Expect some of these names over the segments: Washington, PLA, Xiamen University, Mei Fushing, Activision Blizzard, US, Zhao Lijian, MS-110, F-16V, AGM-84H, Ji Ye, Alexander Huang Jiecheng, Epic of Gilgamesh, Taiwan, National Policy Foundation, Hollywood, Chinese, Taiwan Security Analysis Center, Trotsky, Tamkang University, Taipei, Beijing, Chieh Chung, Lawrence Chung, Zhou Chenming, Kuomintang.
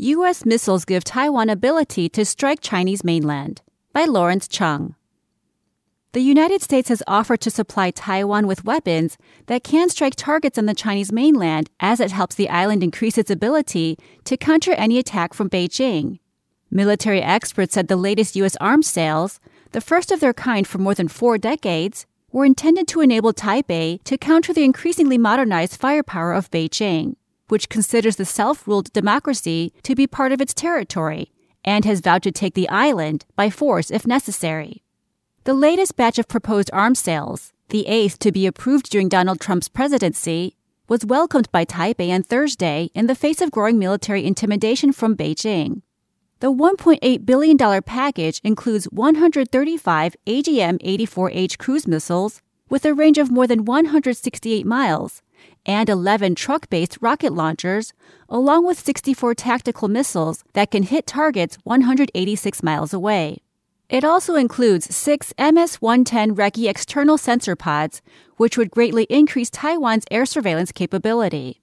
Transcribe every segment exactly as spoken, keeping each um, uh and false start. U S Missiles Give Taiwan Ability to Strike Chinese Mainland, by Lawrence Chung. The United States has offered to supply Taiwan with weapons that can strike targets on the Chinese mainland as it helps the island increase its ability to counter any attack from Beijing. Military experts said the latest U S arms sales, the first of their kind for more than four decades, were intended to enable Taipei to counter the increasingly modernized firepower of Beijing, which considers the self-ruled democracy to be part of its territory and has vowed to take the island by force if necessary. The latest batch of proposed arms sales, the eighth to be approved during Donald Trump's presidency, was welcomed by Taipei on Thursday in the face of growing military intimidation from Beijing. The one point eight billion dollars package includes one hundred thirty-five A G M eighty-four H cruise missiles with a range of more than one hundred sixty-eight miles, and eleven truck-based rocket launchers, along with sixty-four tactical missiles that can hit targets one hundred eighty-six miles away. It also includes six M S one ten recce external sensor pods, which would greatly increase Taiwan's air surveillance capability.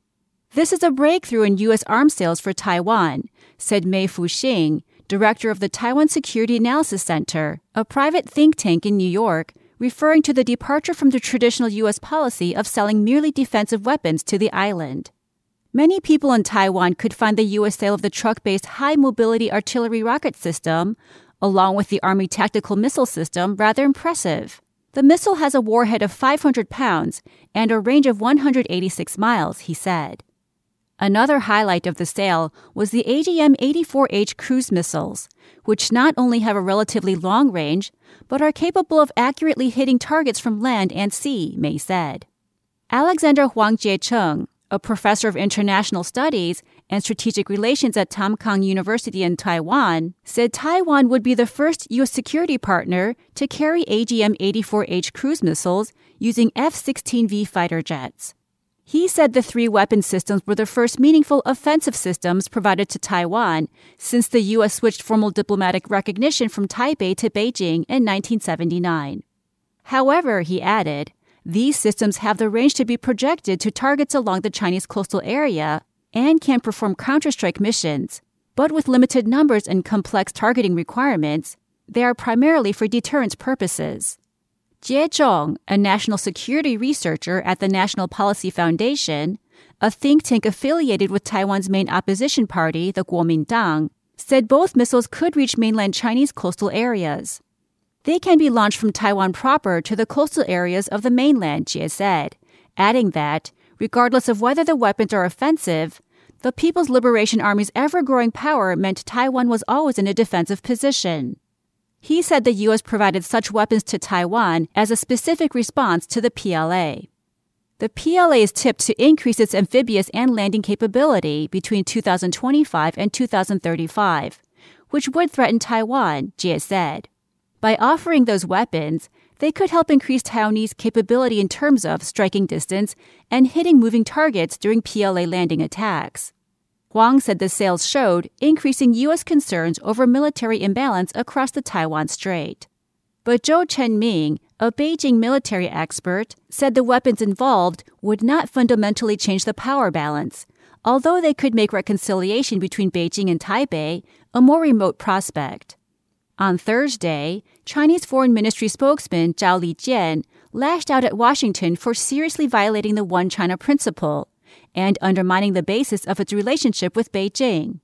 This is a breakthrough in U S arms sales for Taiwan, said Mei Fushing, director of the Taiwan Security Analysis Center, a private think tank in New York, referring to the departure from the traditional U S policy of selling merely defensive weapons to the island. Many people in Taiwan could find the U S sale of the truck-based high-mobility artillery rocket system, along with the Army tactical missile system, rather impressive. The missile has a warhead of five hundred pounds and a range of one hundred eighty-six miles, he said. Another highlight of the sale was the A G M eighty-four H cruise missiles, which not only have a relatively long range, but are capable of accurately hitting targets from land and sea, Mei said. Alexander Huang Jiecheng, a professor of international studies and strategic relations at Tamkang University in Taiwan, said Taiwan would be the first U S security partner to carry A G M eighty-four H cruise missiles using F sixteen V fighter jets. He said the three weapon systems were the first meaningful offensive systems provided to Taiwan since the U S switched formal diplomatic recognition from Taipei to Beijing in nineteen seventy-nine. However, he added, these systems have the range to be projected to targets along the Chinese coastal area and can perform counterstrike missions, but with limited numbers and complex targeting requirements, they are primarily for deterrence purposes. Chieh Chung, a national security researcher at the National Policy Foundation, a think tank affiliated with Taiwan's main opposition party, the Kuomintang, said both missiles could reach mainland Chinese coastal areas. They can be launched from Taiwan proper to the coastal areas of the mainland, Ji Ye said, adding that, regardless of whether the weapons are offensive, the People's Liberation Army's ever-growing power meant Taiwan was always in a defensive position. He said the U S provided such weapons to Taiwan as a specific response to the P L A. The P L A is tipped to increase its amphibious and landing capability between two thousand twenty-five and two thousand thirty-five, which would threaten Taiwan, Jie said. By offering those weapons, they could help increase Taiwanese capability in terms of striking distance and hitting moving targets during P L A landing attacks. Huang said the sales showed increasing U S concerns over military imbalance across the Taiwan Strait. But Zhou Chenming, a Beijing military expert, said the weapons involved would not fundamentally change the power balance, although they could make reconciliation between Beijing and Taipei a more remote prospect. On Thursday, Chinese Foreign Ministry spokesman Zhao Lijian lashed out at Washington for seriously violating the One China principle and undermining the basis of its relationship with Beijing.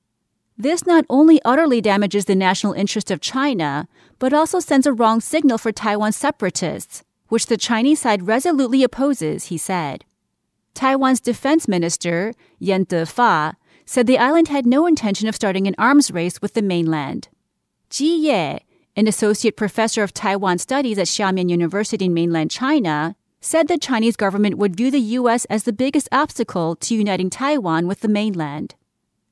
This not only utterly damages the national interest of China, but also sends a wrong signal for Taiwan separatists, which the Chinese side resolutely opposes, he said. Taiwan's defense minister, Yen Defa, said the island had no intention of starting an arms race with the mainland. Ji Ye, an associate professor of Taiwan studies at Xiamen University in mainland China, said the Chinese government would view the U S as the biggest obstacle to uniting Taiwan with the mainland.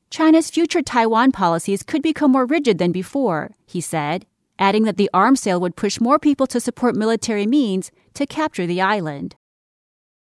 China's future Taiwan policies could become more rigid than before, he said, adding that the arms sale would push more people to support military means to capture the island.